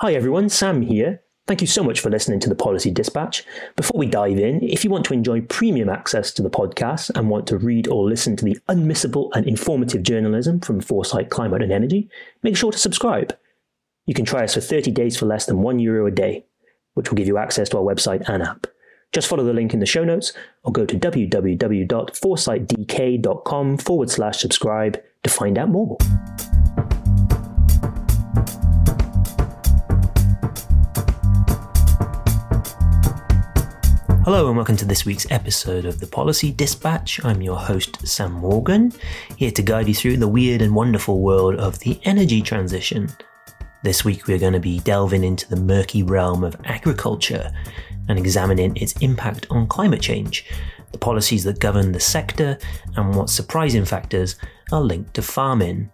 Hi everyone, Sam here. Thank you so much for listening to the Policy Dispatch. Before we dive in, if you want to enjoy premium access to the podcast and want to read or listen to the unmissable and informative journalism from Foresight Climate and Energy, make sure to subscribe. You can try us for 30 days for less than €1 a day, which will give you access to our website and app. Just follow the link in the show notes or go to www.foresightdk.com/subscribe to find out more. Hello and welcome to this week's episode of the Policy Dispatch. I'm your host, Sam Morgan, here to guide you through the weird and wonderful world of the energy transition. This week we're going to be delving into the murky realm of agriculture and examining its impact on climate change, the policies that govern the sector, and what surprising factors are linked to farming.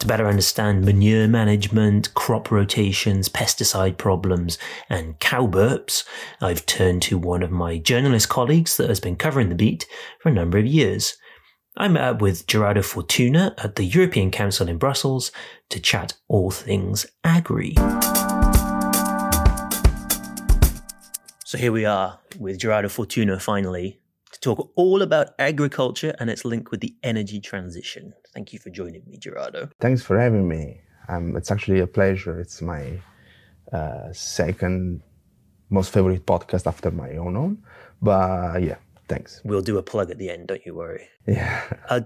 To better understand manure management, crop rotations, pesticide problems, and cow burps, I've turned to one of my journalist colleagues that has been covering the beat for a number of years. I met up with Gerardo Fortuna at the European Council in Brussels to chat all things agri. So here we are with Gerardo Fortuna finally to talk all about agriculture and its link with the energy transition. Thank you for joining me, Gerardo. Thanks for having me. It's actually a pleasure. It's my second most favorite podcast after my own. But yeah, thanks. We'll do a plug at the end, don't you worry. Yeah.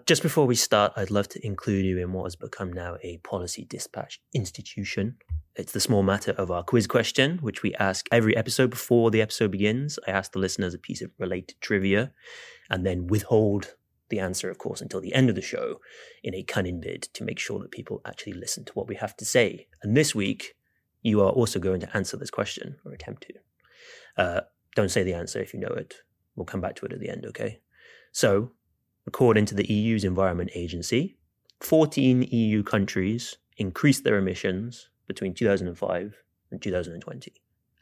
Just before we start, I'd love to include you in what has become now a Policy Dispatch institution. It's the small matter of our quiz question, which we ask every episode before the episode begins. I ask the listeners a piece of related trivia and then withhold the answer, of course, until the end of the show in a cunning bid to make sure that people actually listen to what we have to say. And this week, you are also going to answer this question or attempt to. Don't say the answer if you know it. We'll come back to it at the end, okay? So, according to the EU's Environment Agency, 14 EU countries increased their emissions between 2005 and 2020.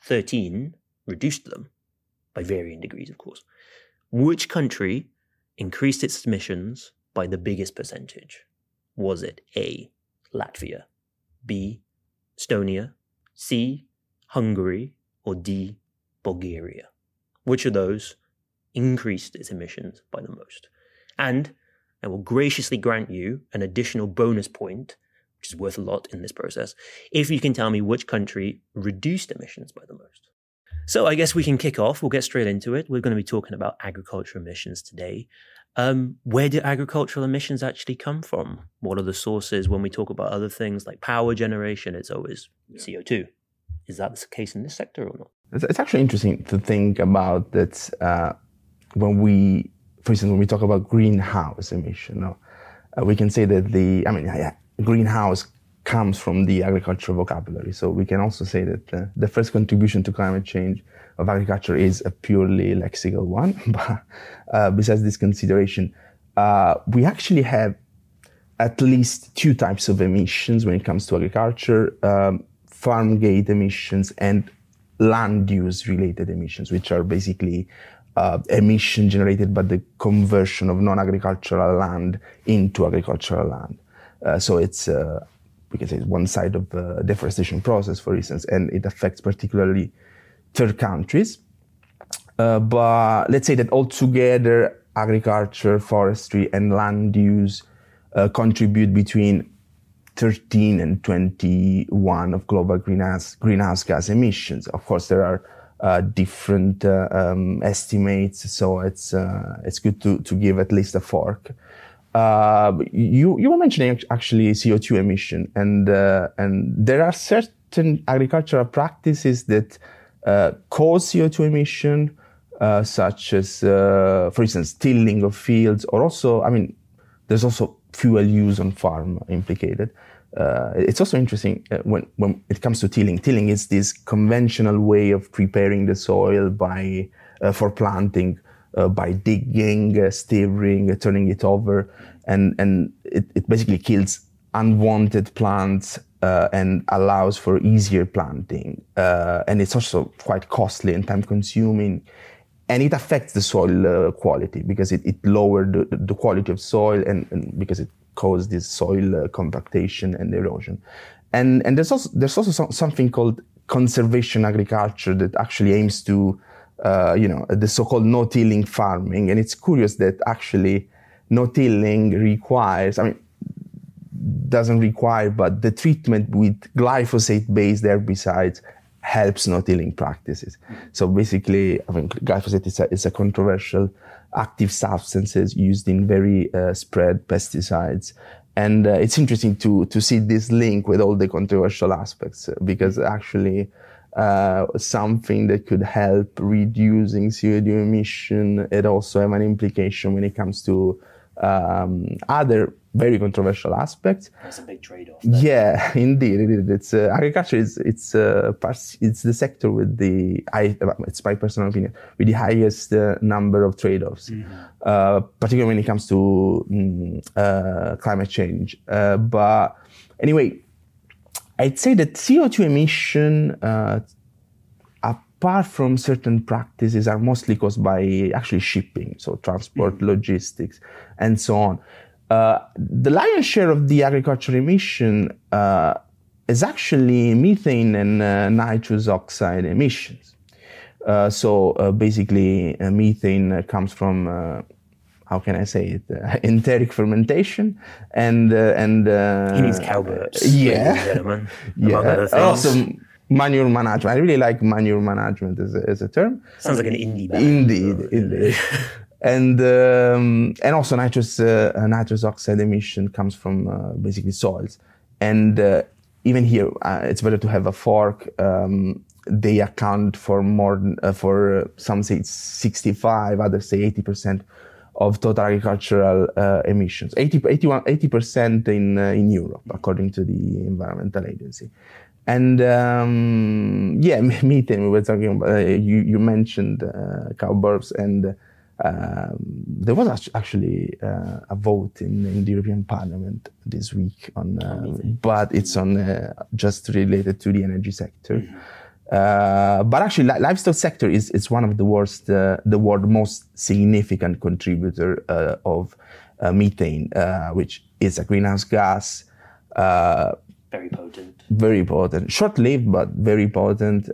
13 reduced them, by varying degrees, of course. Which country increased its emissions by the biggest percentage? Was it A, Latvia, B, Estonia, C, Hungary, or D, Bulgaria? Which of those increased its emissions by the most? And I will graciously grant you an additional bonus point, which is worth a lot in this process, if you can tell me which country reduced emissions by the most. So I guess we can kick off. We'll get straight into it. We're going to be talking about agricultural emissions today. Where do agricultural emissions actually come from? What are the sources? When we talk about other things like power generation, it's always CO2. Is that the case in this sector or not? It's actually interesting to think about that when we talk about greenhouse emission, we can say that greenhouse comes from the agricultural vocabulary. So we can also say that the first contribution to climate change of agriculture is a purely lexical one. But besides this consideration, we actually have at least two types of emissions when it comes to agriculture, farm gate emissions and land use related emissions, which are basically emission generated by the conversion of non-agricultural land into agricultural land. So it's we can say it's one side of the deforestation process, for instance, and it affects particularly third countries. But let's say that altogether, agriculture, forestry, and land use contribute between 13 and 21 of global greenhouse gas emissions. Of course, there are different estimates, so it's good to give at least a fork. You were mentioning actually CO2 emission, and there are certain agricultural practices that cause CO2 emission, such as, for instance, tilling of fields, or also, there's also fuel use on farm implicated. It's also interesting when it comes to tilling. Tilling is this conventional way of preparing the soil for planting. By digging, stirring, turning it over, and it basically kills unwanted plants and allows for easier planting. And it's also quite costly and time-consuming, and it affects the soil quality because it lowered the quality of soil and because it caused this soil compactation and erosion. And there's also something called conservation agriculture that actually aims to, the so-called no-tilling farming. And it's curious that actually no-tilling doesn't require, but the treatment with glyphosate-based herbicides helps no-tilling practices. So basically, glyphosate is a controversial active substance used in very spread pesticides. And it's interesting to see this link with all the controversial aspects, because actually something that could help reducing CO2 emission, it also have an implication when it comes to other very controversial aspects. That's a big trade-off. Yeah, indeed. It's agriculture is the sector with it's my personal opinion, with the highest number of trade-offs, particularly when it comes to climate change. But anyway, I'd say that CO2 emission, apart from certain practices, are mostly caused by actually shipping, so transport, logistics, and so on. The lion's share of the agricultural emission is actually methane and nitrous oxide emissions. So methane comes from, enteric fermentation and he needs cowbirds. Also manure management. I really like manure management as a term. Sounds like an indie band. Indeed. And also nitrous oxide emission comes from basically soils. And even here, it's better to have a fork. They account for some say 65%, others say 80% of total agricultural emissions. 80% in Europe, according to the Environmental Agency. And methane. We were talking about. You mentioned cowbirds and. There was actually a vote in the European Parliament this week on, but it's on just related to the energy sector. But actually, livestock sector is one of the world's most significant contributor of methane, which is a greenhouse gas. Very potent. Very potent. Short-lived, but very potent.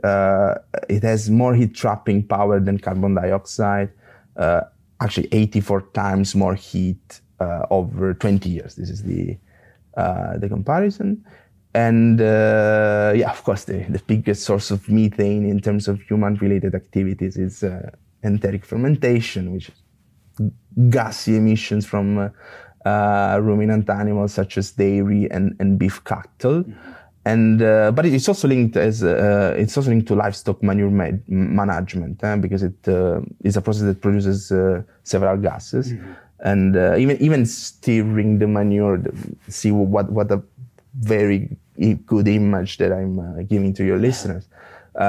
It has more heat-trapping power than carbon dioxide. Actually 84 times more heat over 20 years. This is the comparison. And of course, the biggest source of methane in terms of human-related activities is enteric fermentation, which is gassy emissions from ruminant animals such as dairy and beef cattle. And but it's also linked to livestock manure management because it is a process that produces several gases, and even stirring the manure. See what a very good image that I'm giving to your listeners. To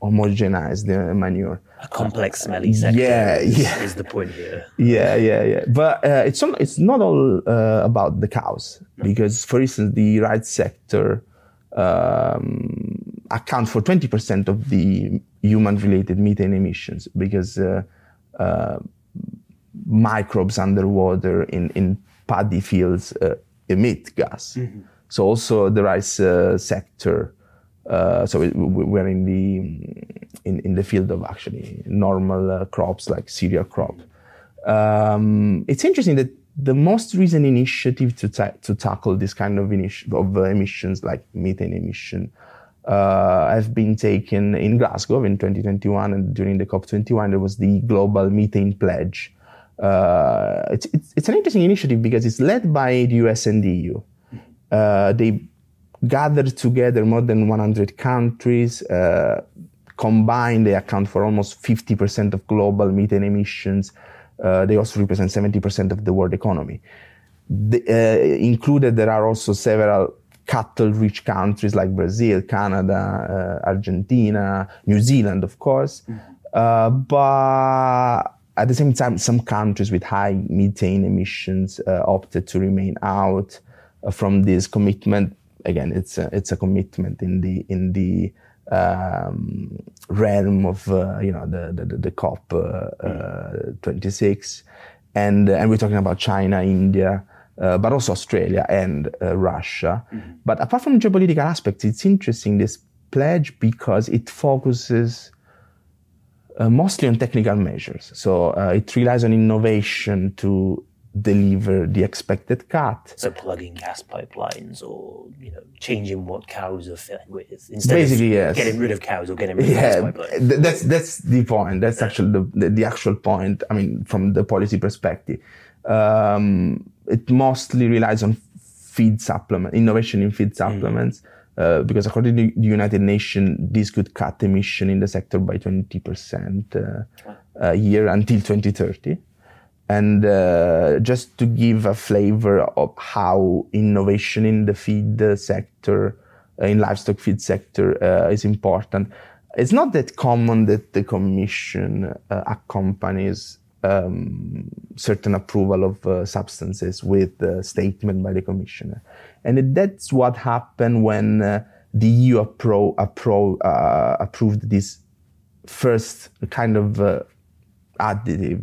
homogenize the manure. A complex smelly sector is the point here. Yeah. But it's not all about the cows, because, for instance, the rice sector accounts for 20% of the human-related methane emissions, because microbes underwater in paddy fields emit gas. So also the rice sector. We're in the field of actually normal crops like cereal crop. It's interesting that the most recent initiative to tackle this kind of emissions, like methane emission, have been taken in Glasgow in 2021, and during the COP21 there was the Global Methane Pledge. It's an interesting initiative because it's led by the US and the EU. They gathered together more than 100 countries. Combined, they account for almost 50% of global methane emissions. They also represent 70% of the world economy. Included, there are also several cattle-rich countries like Brazil, Canada, Argentina, New Zealand, of course. But at the same time, some countries with high methane emissions opted to remain out from this commitment. Again, it's a commitment in the realm of the COP 26, and we're talking about China, India, but also Australia and Russia. But apart from geopolitical aspects, it's interesting this Pledge because it focuses mostly on technical measures. So it relies on innovation to deliver the expected cut. So plugging gas pipelines or, you know, changing what cows are fed with instead of getting rid of cows or getting rid of gas pipelines. That's the point. That's actually the actual point, I mean, from the policy perspective. It mostly relies on feed supplement, innovation in feed supplements, because according to the United Nations, this could cut emission in the sector by 20% a year until 2030. And just to give a flavor of how innovation in the feed sector, in livestock feed sector, is important. It's not that common that the Commission accompanies certain approval of substances with a statement by the Commissioner. And that's what happened when the EU approved this first kind of additive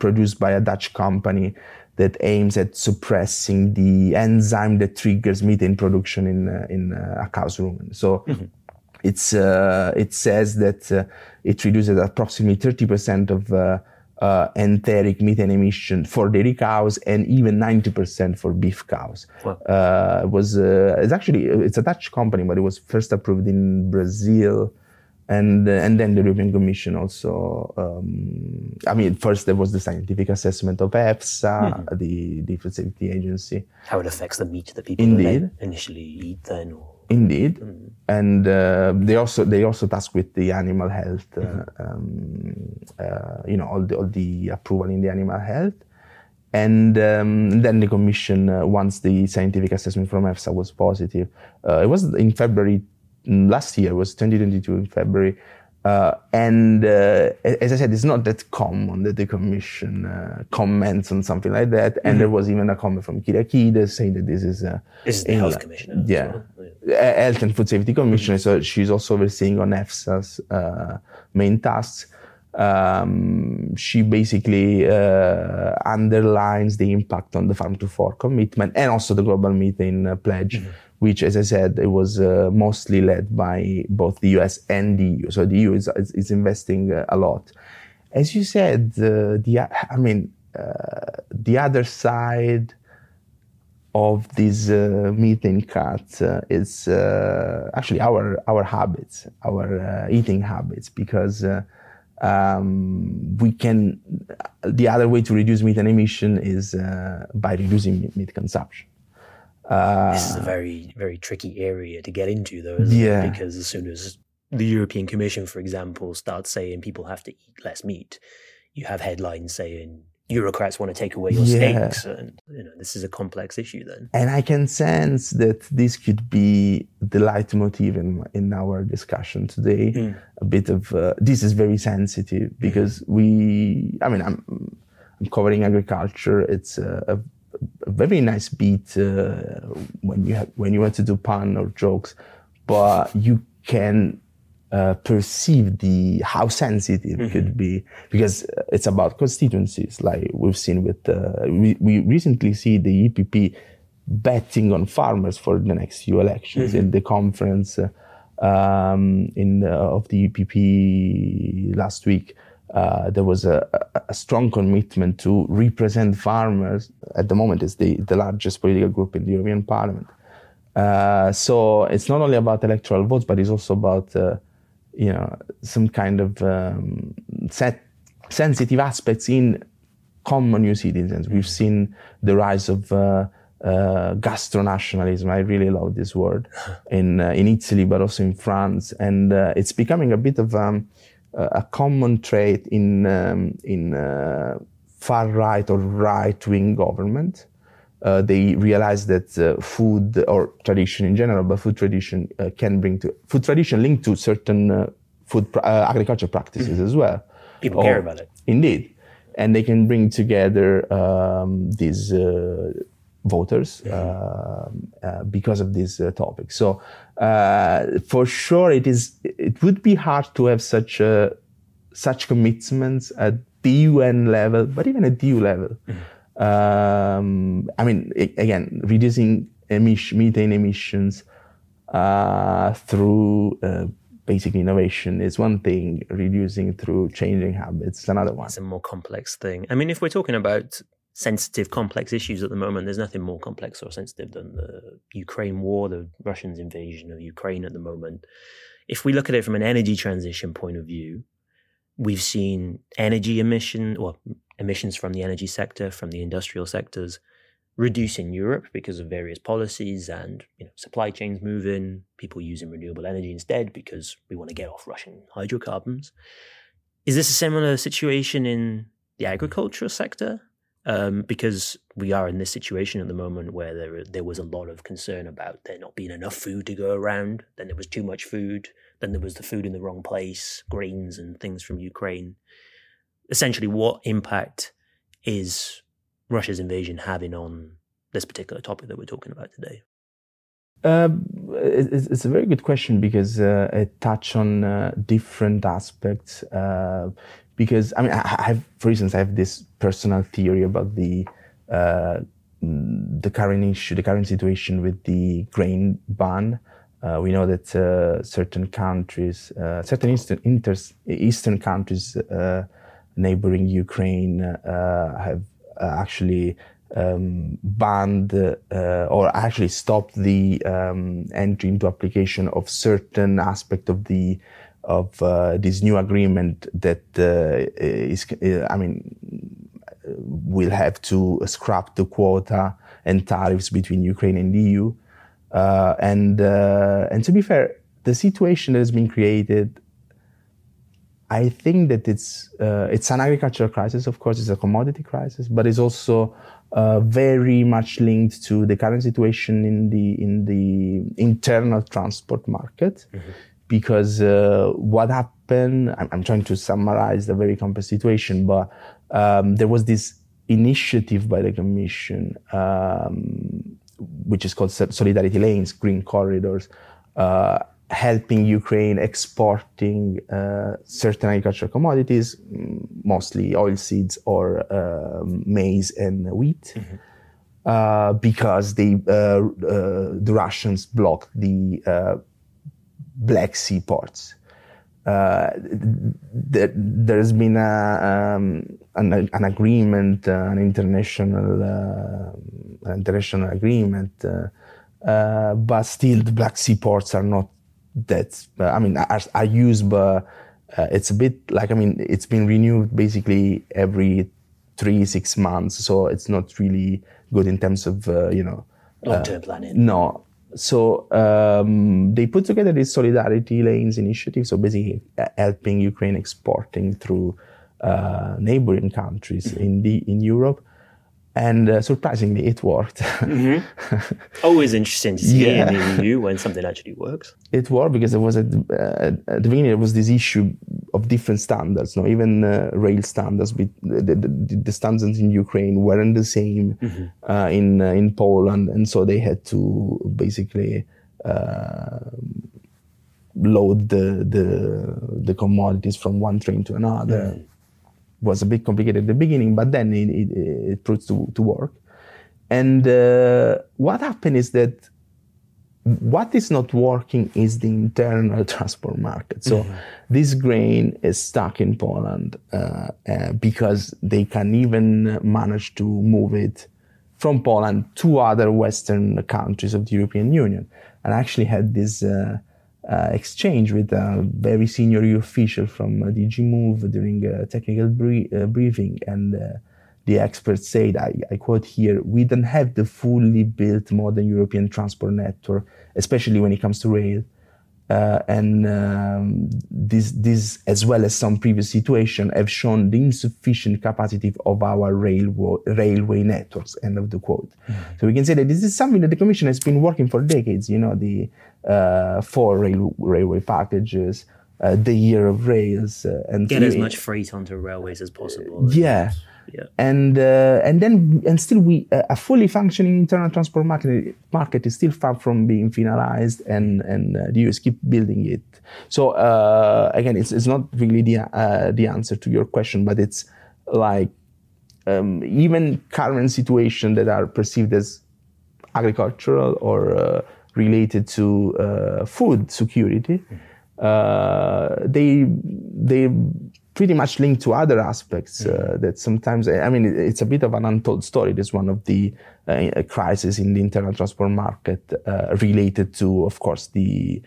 produced by a Dutch company that aims at suppressing the enzyme that triggers methane production in a cow's rumen. So it says that it reduces approximately 30% of enteric methane emission for dairy cows and even 90% for beef cows. Wow. It's a Dutch company, but it was first approved in Brazil. And then the European Commission also, first there was the scientific assessment of EFSA, the Food Safety Agency. How it affects the meat that people initially eat then. Or... Indeed. Mm. And they also tasked with the animal health, all the approval in the animal health. And then the Commission, once the scientific assessment from EFSA was positive, it was in February last year, was 2022 in February. As I said, it's not that common that the Commission comments on something like that. And there was even a comment from Kira Kida saying that this is the Health Commissioner. Yeah. Well. Yeah. Health and Food Safety Commissioner. So she's also overseeing on EFSA's main tasks. She basically underlines the impact on the Farm to Fork commitment and also the Global Methane Pledge, which, as I said, it was mostly led by both the US and the EU. So the EU is investing a lot. As you said, the other side of these methane cuts is actually our habits, our eating habits, because the other way to reduce methane emission is by reducing meat consumption. This is a very, very tricky area to get into, though, isn't it? Because as soon as the European Commission, for example, starts saying people have to eat less meat, you have headlines saying Eurocrats want to take away your steaks, and this is a complex issue then. And I can sense that this could be the leitmotif in our discussion today. A bit of this is very sensitive because I'm covering agriculture. It's a very nice beat when you want to do pun or jokes, but you can perceive how sensitive it could be because it's about constituencies, like we've seen with we recently see the EPP betting on farmers for the next few elections in the conference of the EPP last week. There was a strong commitment to represent farmers. At the moment, it's the largest political group in the European Parliament. So it's not only about electoral votes, but it's also about some kind of sensitive aspects in common EU citizens. We've seen the rise of gastronationalism. I really love this word in Italy, but also in France, and it's becoming a bit of a common trait in far right or right wing government. They realize that food or tradition in general, but food tradition can bring to food tradition linked to certain agriculture practices as well. People care about it. Indeed. And they can bring together these voters because of this topic. So for sure, it would be hard to have such commitments at the UN level, but even at the EU level. Reducing methane emissions through basic innovation is one thing, reducing through changing habits is another one. It's a more complex thing. I mean, if we're talking about sensitive, complex issues at the moment, there's nothing more complex or sensitive than the Ukraine war, the Russians' invasion of Ukraine at the moment. If we look at it from an energy transition point of view, we've seen emissions from the energy sector, from the industrial sectors, reduce in Europe because of various policies and supply chains moving, people using renewable energy instead because we want to get off Russian hydrocarbons. Is this a similar situation in the agricultural sector? Because we are in this situation at the moment where there was a lot of concern about there not being enough food to go around, then there was too much food, then there was the food in the wrong place, grains and things from Ukraine. Essentially, what impact is Russia's invasion having on this particular topic that we're talking about today? It's a very good question because it touches on different aspects. Because I have, for instance, this personal theory about the current issue, the current situation with the grain ban. We know that certain eastern countries neighboring Ukraine have actually banned or actually stopped the entry into application of certain aspect of the. Of this new agreement that will have to scrap the quota and tariffs between Ukraine and the EU. And to be fair, the situation that has been created, I think that it's an agricultural crisis. Of course, it's a commodity crisis, but it's also very much linked to the current situation in the internal transport market. Mm-hmm. Because what happened, I'm trying to summarize the very complex situation, but there was this initiative by the Commission, which is called Solidarity Lanes, Green Corridors, helping Ukraine exporting certain agricultural commodities, mostly oilseeds or maize and wheat. Mm-hmm. Because the Russians blocked the Black Sea ports. There's been an agreement, an international agreement, but still the Black Sea ports are not that. Are used, but it's a bit like it's been renewed basically every 3-6 months, so it's not really good in terms of long-term planning. No. So they put together this Solidarity Lanes initiative, so basically helping Ukraine exporting through neighboring countries in Europe. And surprisingly, it worked. Mm-hmm. Always interesting to see in the EU when something actually works. It worked because there was at the beginning there was this issue of different standards. No, even rail standards. The standards in Ukraine weren't the same in Poland, and so they had to basically load the commodities from one train to another. Mm. Was a bit complicated at the beginning, but then it proves to work. And what happened is that what is not working is the internal transport market. So this grain is stuck in Poland because they can even manage to move it from Poland to other Western countries of the European Union. And I actually had this exchange with a very senior EU official from DG Move during a technical briefing, and the experts said, I quote here, "We don't have the fully built modern European transport network, especially when it comes to rail, and this as well as some previous situation have shown the insufficient capacity of our railway networks," end of the quote. So we can say that this is something that the Commission has been working for decades, the four railway packages, the year of rails, and get as much freight onto railways as possible. And still, a fully functioning internal transport market is still far from being finalized, and the US keep building it. So again, it's not really the answer to your question, but it's like even current situations that are perceived as agricultural or related to food security, they pretty much linked to other aspects that sometimes, I mean, it's a bit of an untold story. It is one of the crises in the internal transport market related to, of course, the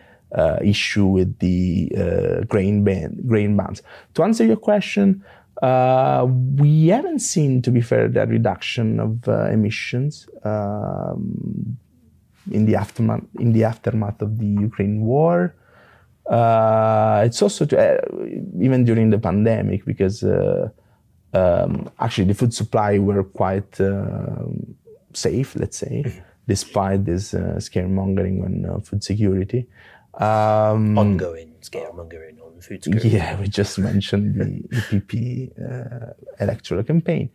issue with the grain bans. To answer your question, we haven't seen, to be fair, that reduction of emissions in the aftermath of the Ukraine war. It's also even during the pandemic, because actually the food supply were quite safe, let's say, despite this scaremongering on food security. Ongoing scaremongering on food security. Yeah, we just mentioned the EPP electoral campaign.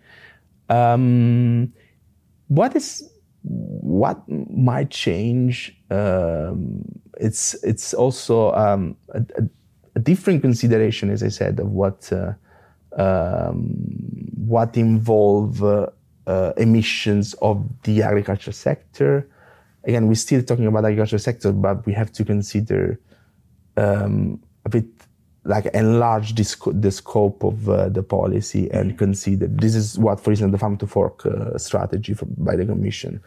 What might change? It's also a different consideration, as I said, of what involve emissions of the agriculture sector. Again, we're still talking about agriculture sector, but we have to consider a bit like enlarge the scope of the policy and consider this is what, for instance, the Farm to Fork strategy by the Commission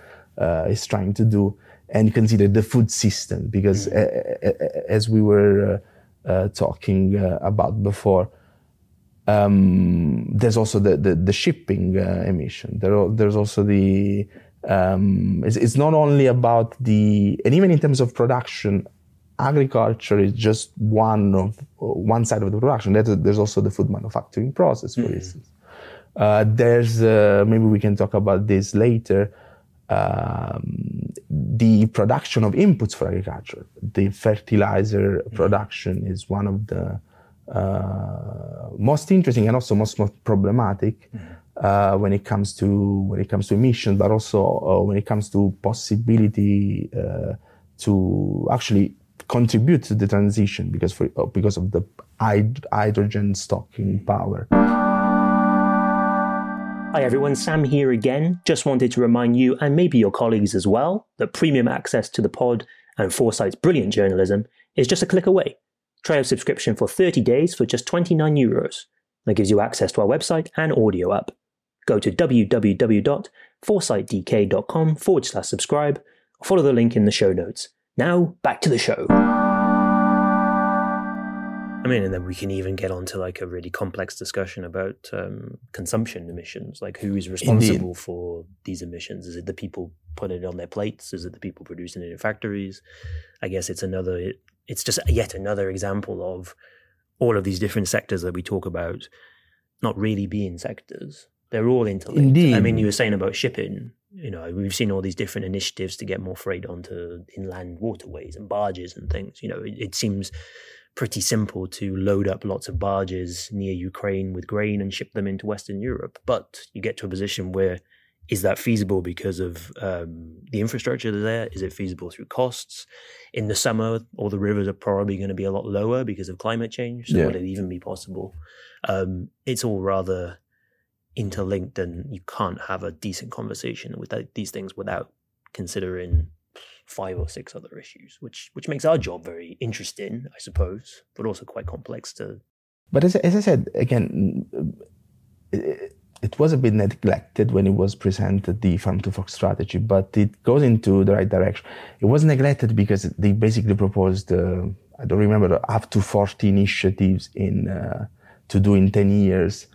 is trying to do, and consider the food system, because as we were talking about before, there's also the shipping emission. There's also the it's not only about the, and even in terms of production, agriculture is just one side of the production. There's also the food manufacturing process, for instance. There's maybe we can talk about this later. The production of inputs for agriculture, the fertilizer production is one of the most interesting and also most problematic when it comes to emissions, but also when it comes to possibility to actually contribute to the transition because of the hydrogen stocking power. Hi everyone, Sam here again. Just wanted to remind you, and maybe your colleagues as well, that premium access to the pod and Foresight's brilliant journalism is just a click away. Try a subscription for 30 days for just €29. That gives you access to our website and audio app. Go to www.foresightdk.com/subscribe or follow the link in the show notes. Now, back to the show. I mean, and then we can even get on to like a really complex discussion about consumption emissions, like who is responsible for these emissions. Is it the people putting it on their plates? Is it the people producing it in factories? I guess it's just yet another example of all of these different sectors that we talk about not really being sectors. They're all interlinked. Indeed. I mean, you were saying about shipping. You know, we've seen all these different initiatives to get more freight onto inland waterways and barges and things. You know, it seems pretty simple to load up lots of barges near Ukraine with grain and ship them into Western Europe. But you get to a position where, is that feasible because of the infrastructure that's there? Is it feasible through costs? In the summer, all the rivers are probably going to be a lot lower because of climate change. So would it even be possible? It's all rather interlinked, and you can't have a decent conversation with these things without considering 5 or 6 other issues, which makes our job very interesting, I suppose, but also quite complex too. But as I said, again, it was a bit neglected when it was presented, the Farm to Fork strategy, but it goes into the right direction. It was neglected because they basically proposed, I don't remember, up to 40 initiatives to do in 10 years.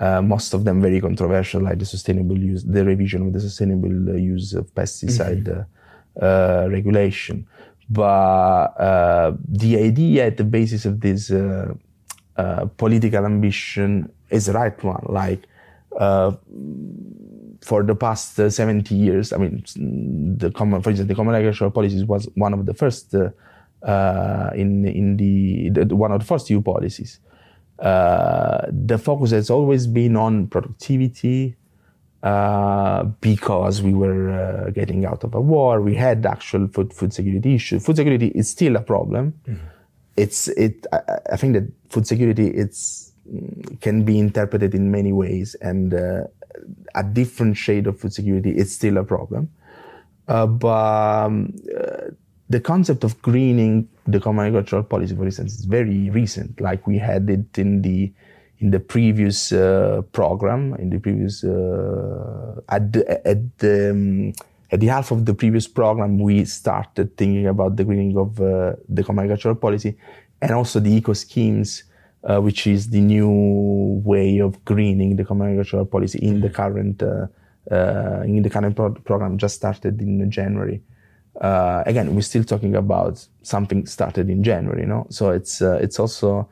Most of them very controversial, like the revision of the sustainable use of pesticide regulation. But the idea at the basis of this political ambition is the right one. Like for the past 70 years, I mean, for instance, the common agricultural policies was one of the first one of the first EU policies. The focus has always been on productivity because we were getting out of a war. We had actual food security issues. Food security is still a problem. I think that food security can be interpreted in many ways, and a different shade of food security is still a problem. But The concept of greening the common agricultural policy, for instance, is very recent. Like we had it in the previous program, in the previous at the half of the previous program, we started thinking about the greening of the common agricultural policy, and also the eco schemes, which is the new way of greening the common agricultural policy in the current program, just started in January. Again, we're still talking about something started in January, no? So it's also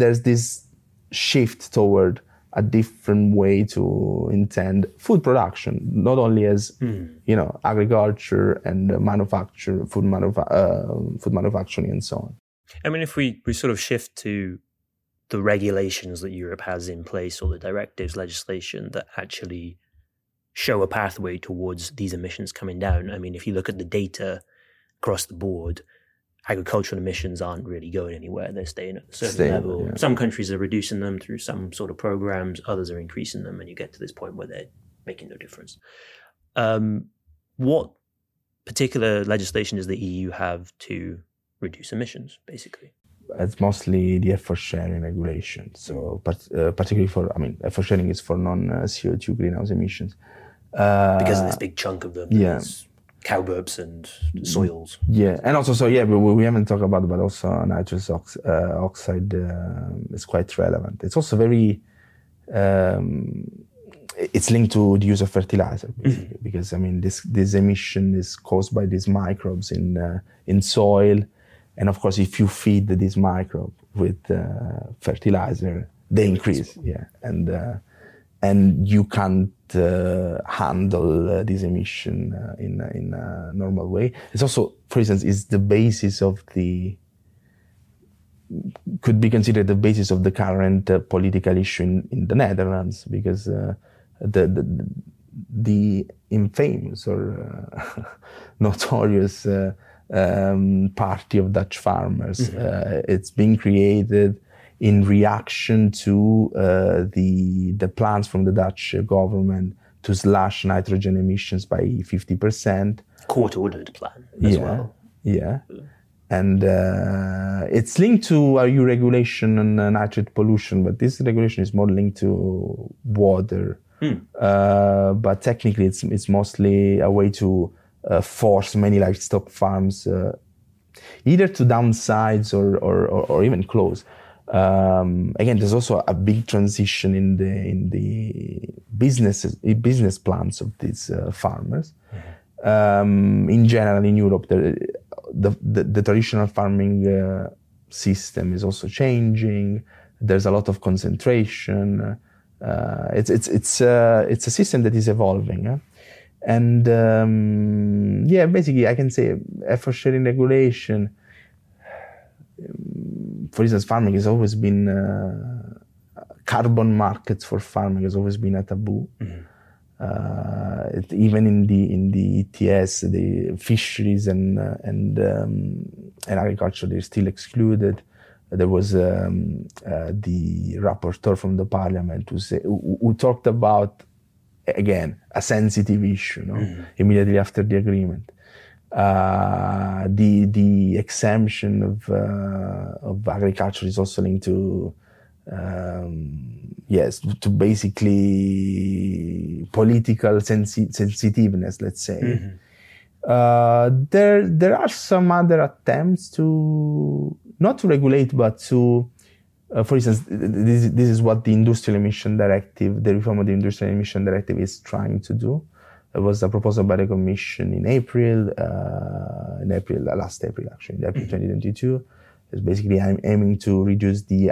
there's this shift toward a different way to intend food production, not only as agriculture and manufacture, food manufacturing, and so on. I mean, if we sort of shift to the regulations that Europe has in place, or the directives, legislation that actually show a pathway towards these emissions coming down. I mean, if you look at the data across the board, agricultural emissions aren't really going anywhere. They're staying at a certain level. Yeah. Some countries are reducing them through some sort of programs. Others are increasing them. And you get to this point where they're making no difference. What particular legislation does the EU have to reduce emissions, basically? It's mostly the effort sharing regulation. So particularly effort sharing is for non-CO2 greenhouse emissions. Because of this big chunk of them, cow burps and soils. Yeah, and also, we haven't talked about it, but also nitrous oxide is quite relevant. It's also very, it's linked to the use of fertilizer, basically, because, this emission is caused by these microbes in soil. And of course, if you feed these microbes with fertilizer, they increase. Yeah, and you can't handle this emission in a normal way. It's also, for instance, could be considered the basis of the current political issue in the Netherlands, because the infamous or notorious. Party of Dutch farmers. It's been created in reaction to the plans from the Dutch government to slash nitrogen emissions by 50%. Court-ordered plan as well. Yeah, and it's linked to EU regulation on nitrate pollution, but this regulation is more linked to water. But technically, it's mostly a way to force many livestock farms either to downsize or even close. Again, there's also a big transition in the business plans of these farmers. In general, in Europe, the traditional farming system is also changing. There's a lot of concentration. It's a system that is evolving. Huh? And basically, I can say effort sharing regulation. For instance, farming has always been carbon markets for farming has always been a taboo. Even in the ETS, the fisheries and agriculture, they're still excluded. There was the rapporteur from the parliament who talked about. Again, a sensitive issue, no? Immediately after the agreement. The exemption of agriculture is also linked to, to basically political sensitiveness, let's say. There are some other attempts to, not to regulate, but to, for instance, this is what the Industrial Emission Directive, the reform of the Industrial Emission Directive is trying to do. It was a proposal by the Commission in April 2022. It's basically aiming to reduce the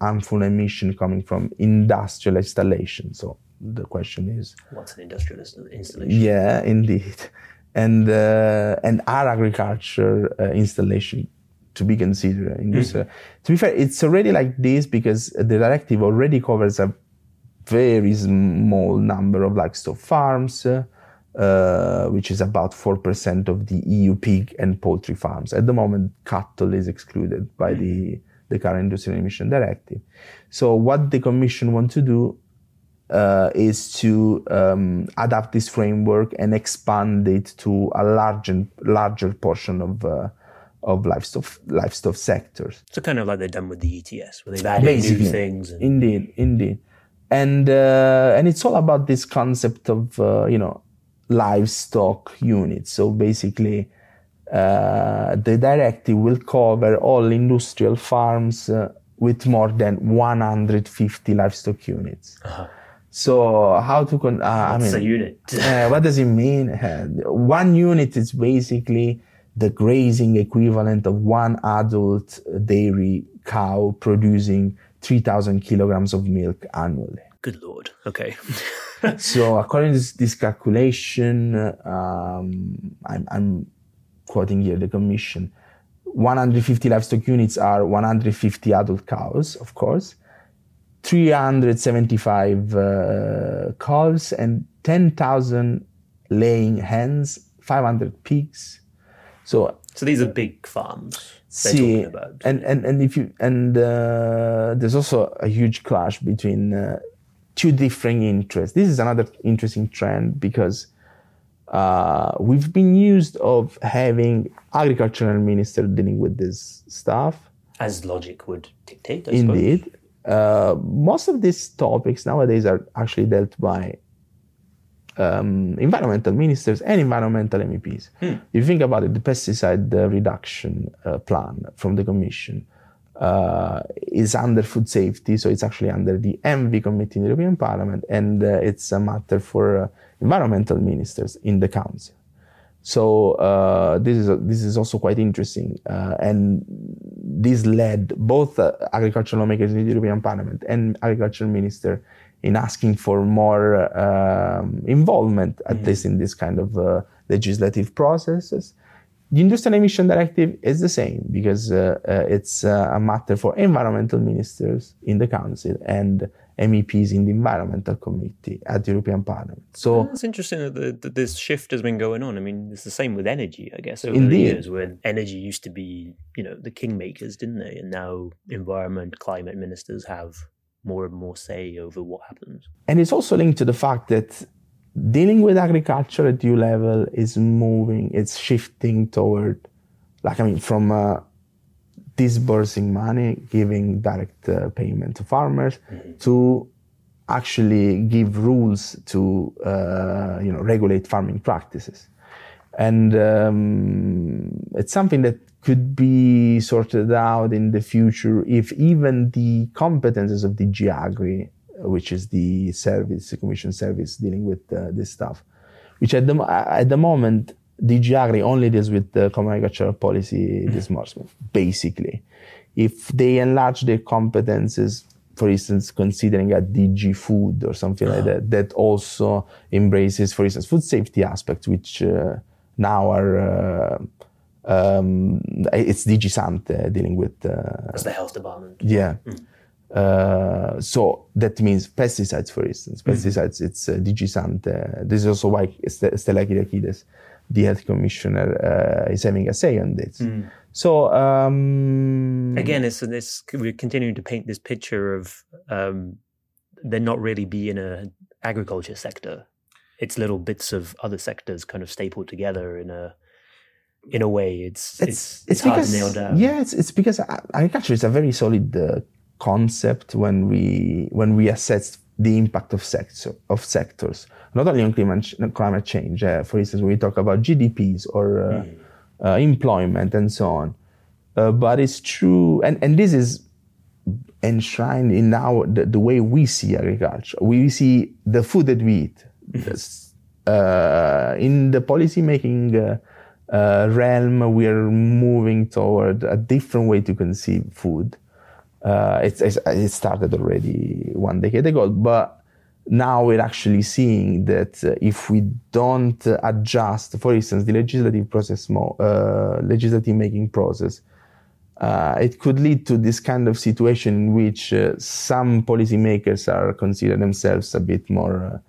harmful emission coming from industrial installation. So the question is... what's an industrial installation? Yeah, indeed. And our agriculture installation to be considered industrial. To be fair, it's already like this because the directive already covers a very small number of livestock farms, which is about 4% of the EU pig and poultry farms. At the moment, cattle is excluded by the current Industrial Emission Directive. So what the Commission wants to do is to adapt this framework and expand it to a larger portion of livestock sectors. So kind of like they've done with the ETS, where they've added new things. And... Indeed. And it's all about this concept of, livestock units. So basically, the directive will cover all industrial farms with more than 150 livestock units. Uh-huh. So how to... What's a unit? What does it mean? One unit is basically the grazing equivalent of one adult dairy cow producing 3,000 kilograms of milk annually. Good Lord. Okay. So according to this calculation, I'm quoting here the Commission, 150 livestock units are 150 adult cows, of course, 375 calves, and 10,000 laying hens, 500 pigs. So these are big farms they're talking about. And there's also a huge clash between two different interests. This is another interesting trend because we've been used of having agricultural minister dealing with this stuff. As logic would dictate, I suppose. Indeed. Most of these topics nowadays are actually dealt by environmental ministers and environmental MEPs. You think about it, the pesticide reduction plan from the Commission is under food safety, so it's actually under the ENVI committee in the European Parliament, and it's a matter for environmental ministers in the Council. So this is also quite interesting, and this led both agricultural lawmakers in the European Parliament and agricultural minister in asking for more involvement, at least in this kind of legislative processes. The Industrial Emission Directive is the same because it's a matter for environmental ministers in the Council and MEPs in the Environmental Committee at the European Parliament. So it's interesting that this shift has been going on. I mean, it's the same with energy, I guess, over the years when energy used to be, the kingmakers, didn't they? And now environment, climate ministers have more and more say over what happens. And it's also linked to the fact that dealing with agriculture at EU level is moving, it's shifting toward, from disbursing money, giving direct payment to farmers, to actually give rules to, regulate farming practices. And it's something that could be sorted out in the future if even the competences of DG Agri, which is the service, the Commission service dealing with this stuff, which at the moment, DG Agri only deals with the common agricultural policy disbursement, basically. If they enlarge their competences, for instance, considering a DG Food or something like that also embraces, for instance, food safety aspects, which now are... it's DG Sante dealing with... That's the health department. Yeah. So that means pesticides, for instance. Pesticides, it's DG Sante. This is also why Stella Kyriakides, the health commissioner, is having a say on this. So... again, we're continuing to paint this picture of there not really being an agriculture sector. It's little bits of other sectors kind of stapled together in a way. It's hard to nail down. Yeah, it's because agriculture is a very solid concept when we assess the impact of sectors, not only on climate change. For instance, when we talk about GDPs or employment and so on. But it's true, and this is enshrined in now the way we see agriculture. We see the food that we eat. In the policymaking realm, we are moving toward a different way to conceive food. It started already 1 decade ago, but now we're actually seeing that if we don't adjust, for instance, the legislative process, legislative making process, it could lead to this kind of situation in which some policymakers are consider themselves a bit more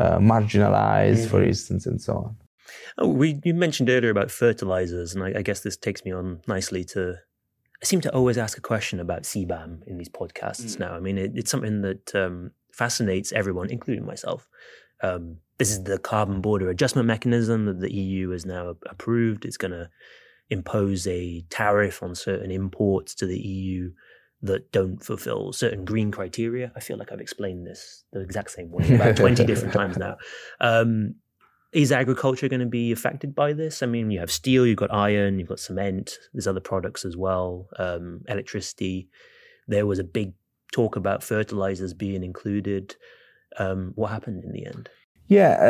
marginalized, for instance, and so on. You mentioned earlier about fertilizers, and I guess this takes me on nicely to I seem to always ask a question about CBAM in these podcasts now. I mean, it's something that fascinates everyone, including myself. This is the carbon border adjustment mechanism that the EU has now approved. It's going to impose a tariff on certain imports to the EU that don't fulfill certain green criteria. I feel like I've explained this the exact same way about 20 different times now. Is agriculture going to be affected by this? I mean, you have steel, you've got iron, you've got cement, there's other products as well, electricity. There was a big talk about fertilizers being included. What happened in the end? Yeah,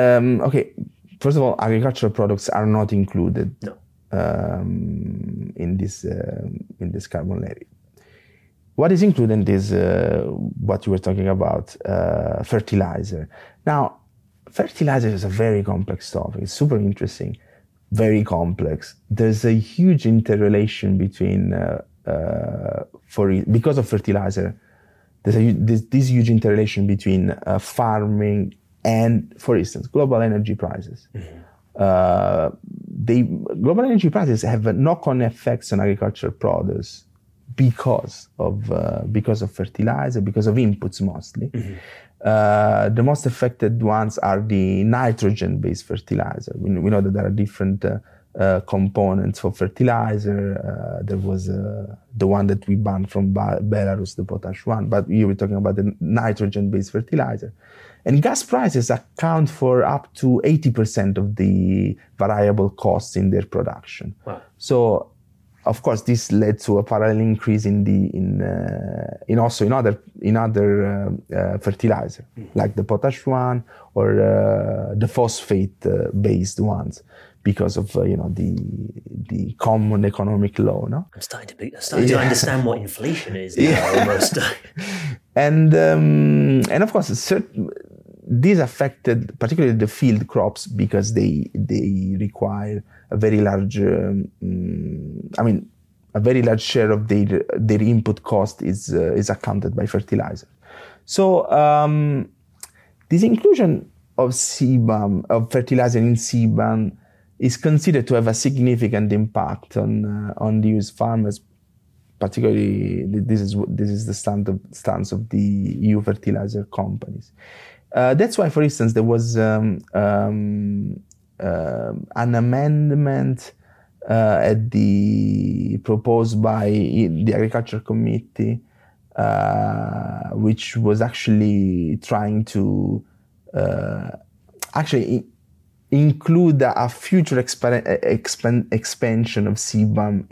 okay. First of all, agricultural products are not included in this carbon levy. What is included is what you were talking about, fertilizer. Now, fertilizer is a very complex topic. It's super interesting, very complex. There's a huge interrelation between, because of fertilizer, there's this huge interrelation between farming and, for instance, global energy prices. Mm-hmm. Global energy prices have knock-on effects on agricultural products because of fertilizer, because of inputs mostly. Mm-hmm. The most affected ones are the nitrogen-based fertilizer. We know that there are different components for fertilizer. There was the one that we banned from Belarus, the potash one, but you were talking about the nitrogen-based fertilizer. And gas prices account for up to 80% of the variable costs in their production. Wow. So, of course, this led to a parallel increase in other fertilizer, like the potash one or the phosphate-based ones, because of the common economic law. No, I'm starting to understand what inflation is now almost. And of course, these affected particularly the field crops because they require a very large, share of their input cost is accounted by fertilizer. So this inclusion of CBAM, of fertilizer in CBAM, is considered to have a significant impact on the EU's farmers. Particularly, this is the stance of the EU fertilizer companies. That's why, for instance, there was an amendment proposed by the Agriculture Committee, which was actually trying to include a future expansion of CBAM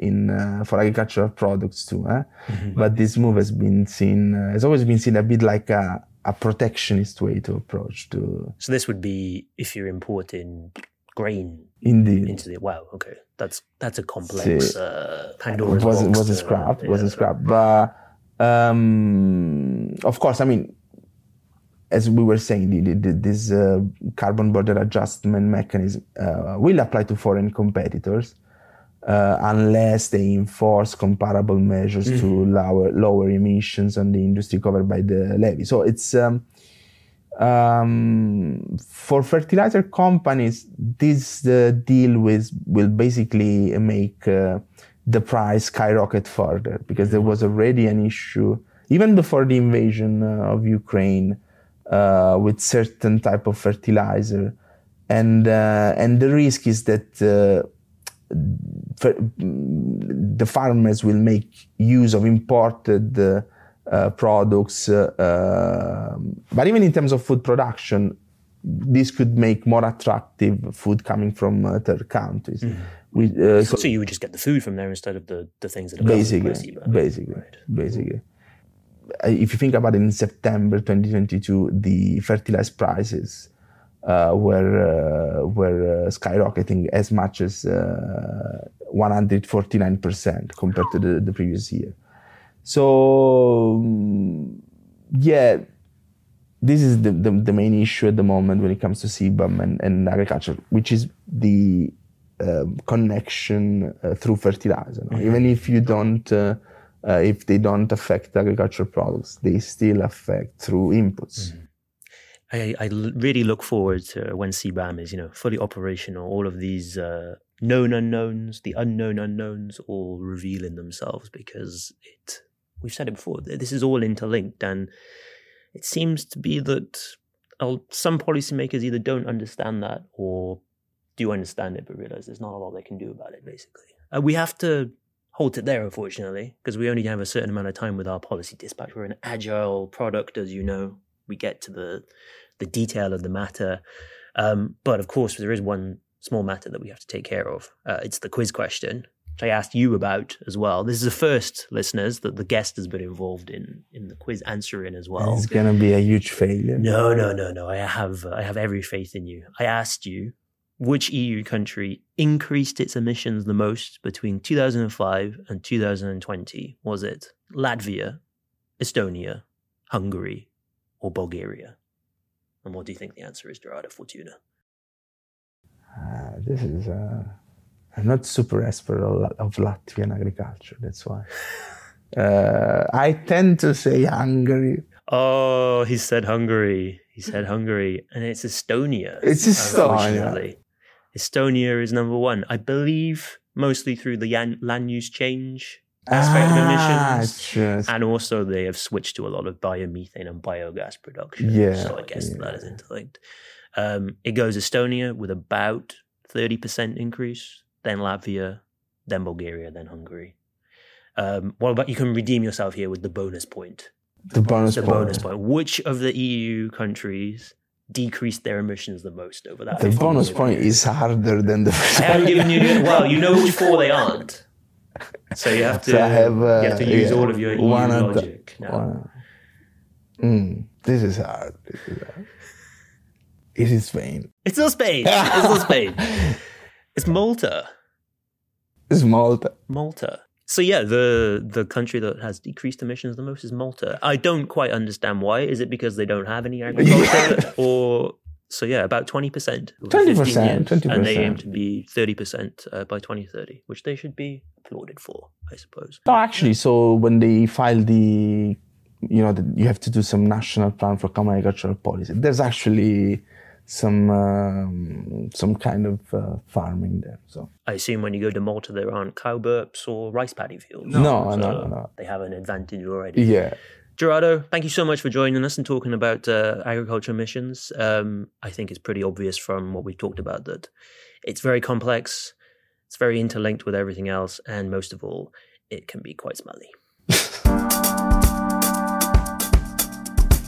for agricultural products too. Mm-hmm. But this move has always been seen a bit like a protectionist way to approach to. So this would be if you're importing grain into the. Wow, okay, that's a complex Pandora's box. It wasn't scrapped. But of course, I mean, as we were saying, this carbon border adjustment mechanism will apply to foreign competitors unless they enforce comparable measures to lower emissions on the industry covered by the levy. So it's for fertilizer companies, this deal will basically make the price skyrocket further, because there was already an issue even before the invasion of Ukraine. With certain type of fertilizer, and the risk is that the farmers will make use of imported products. But even in terms of food production, this could make more attractive food coming from third countries. Mm-hmm. So you would just get the food from there instead of the things that are basically. If you think about it, in September 2022, the fertilizer prices were skyrocketing as much as 149% compared to the previous year. So, yeah, this is the main issue at the moment when it comes to CBAM and agriculture, which is the connection through fertilizer. No? Even if you don't... if they don't affect agricultural products, they still affect through inputs. Mm-hmm. I really look forward to when CBAM is fully operational, all of these known unknowns, the unknown unknowns all revealing themselves, because we've said it before, this is all interlinked, and it seems to be that some policymakers either don't understand that or do understand it but realise there's not a lot they can do about it, basically. We have to halt it there, unfortunately, because we only have a certain amount of time with our policy dispatch. We're an agile product, as you know. We get to the detail of the matter. But of course, there is one small matter that we have to take care of. It's the quiz question, which I asked you about as well. This is the first, listeners, that the guest has been involved in the quiz answering as well. It's going to be a huge failure. No. I have every faith in you. I asked you which EU country increased its emissions the most between 2005 and 2020. Was it Latvia, Estonia, Hungary, or Bulgaria? And what do you think the answer is, Gerardo Fortuna? This is... I'm not super expert of Latvian agriculture, that's why. I tend to say Hungary. Oh, he said Hungary. And it's Estonia. Unfortunately. Estonia is number one, I believe, mostly through the land use change aspect of emissions. Just. And also they have switched to a lot of biomethane and biogas production. Yeah, so I guess that is interlinked. It goes Estonia with about 30% increase, then Latvia, then Bulgaria, then Hungary. What about, you can redeem yourself here with the bonus point. The bonus point. Which of the EU countries decreased their emissions the most over that? The bonus point is harder than the first. I haven't given you, well, you know which four they aren't. So you have to, use all of your EU logic. This is hard. It is Spain. It's not Spain. It's Malta. Malta. So yeah, the country that has decreased emissions the most is Malta. I don't quite understand why. Is it because they don't have any agriculture? Or so yeah, about 20%. 20%. And they aim to be 30% by 2030, which they should be applauded for, I suppose. No, actually, so when they file you have to do some national plan for common agricultural policy. There's actually some kind of farming there. So I assume when you go to Malta, there aren't cow burps or rice paddy fields. No. They have an advantage already. Yeah. Gerardo, thank you so much for joining us and talking about agriculture emissions. I think it's pretty obvious from what we've talked about that it's very complex, it's very interlinked with everything else, and most of all, it can be quite smelly.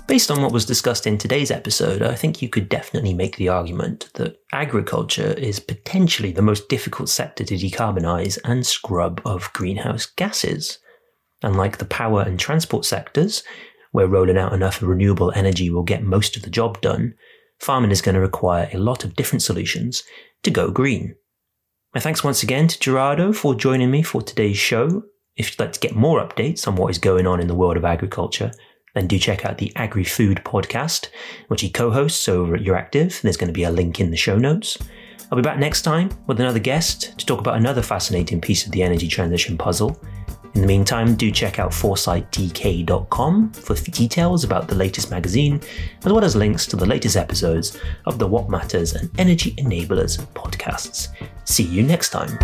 Based on what was discussed in today's episode, I think you could definitely make the argument that agriculture is potentially the most difficult sector to decarbonise and scrub of greenhouse gases. Unlike the power and transport sectors, where rolling out enough renewable energy will get most of the job done, farming is going to require a lot of different solutions to go green. My thanks once again to Gerardo for joining me for today's show. If you'd like to get more updates on what is going on in the world of agriculture, then do check out the Agri Food podcast, which he co-hosts over at Euractiv. There's going to be a link in the show notes. I'll be back next time with another guest to talk about another fascinating piece of the energy transition puzzle. In the meantime, do check out foresightdk.com for details about the latest magazine, as well as links to the latest episodes of the What Matters and Energy Enablers podcasts. See you next time.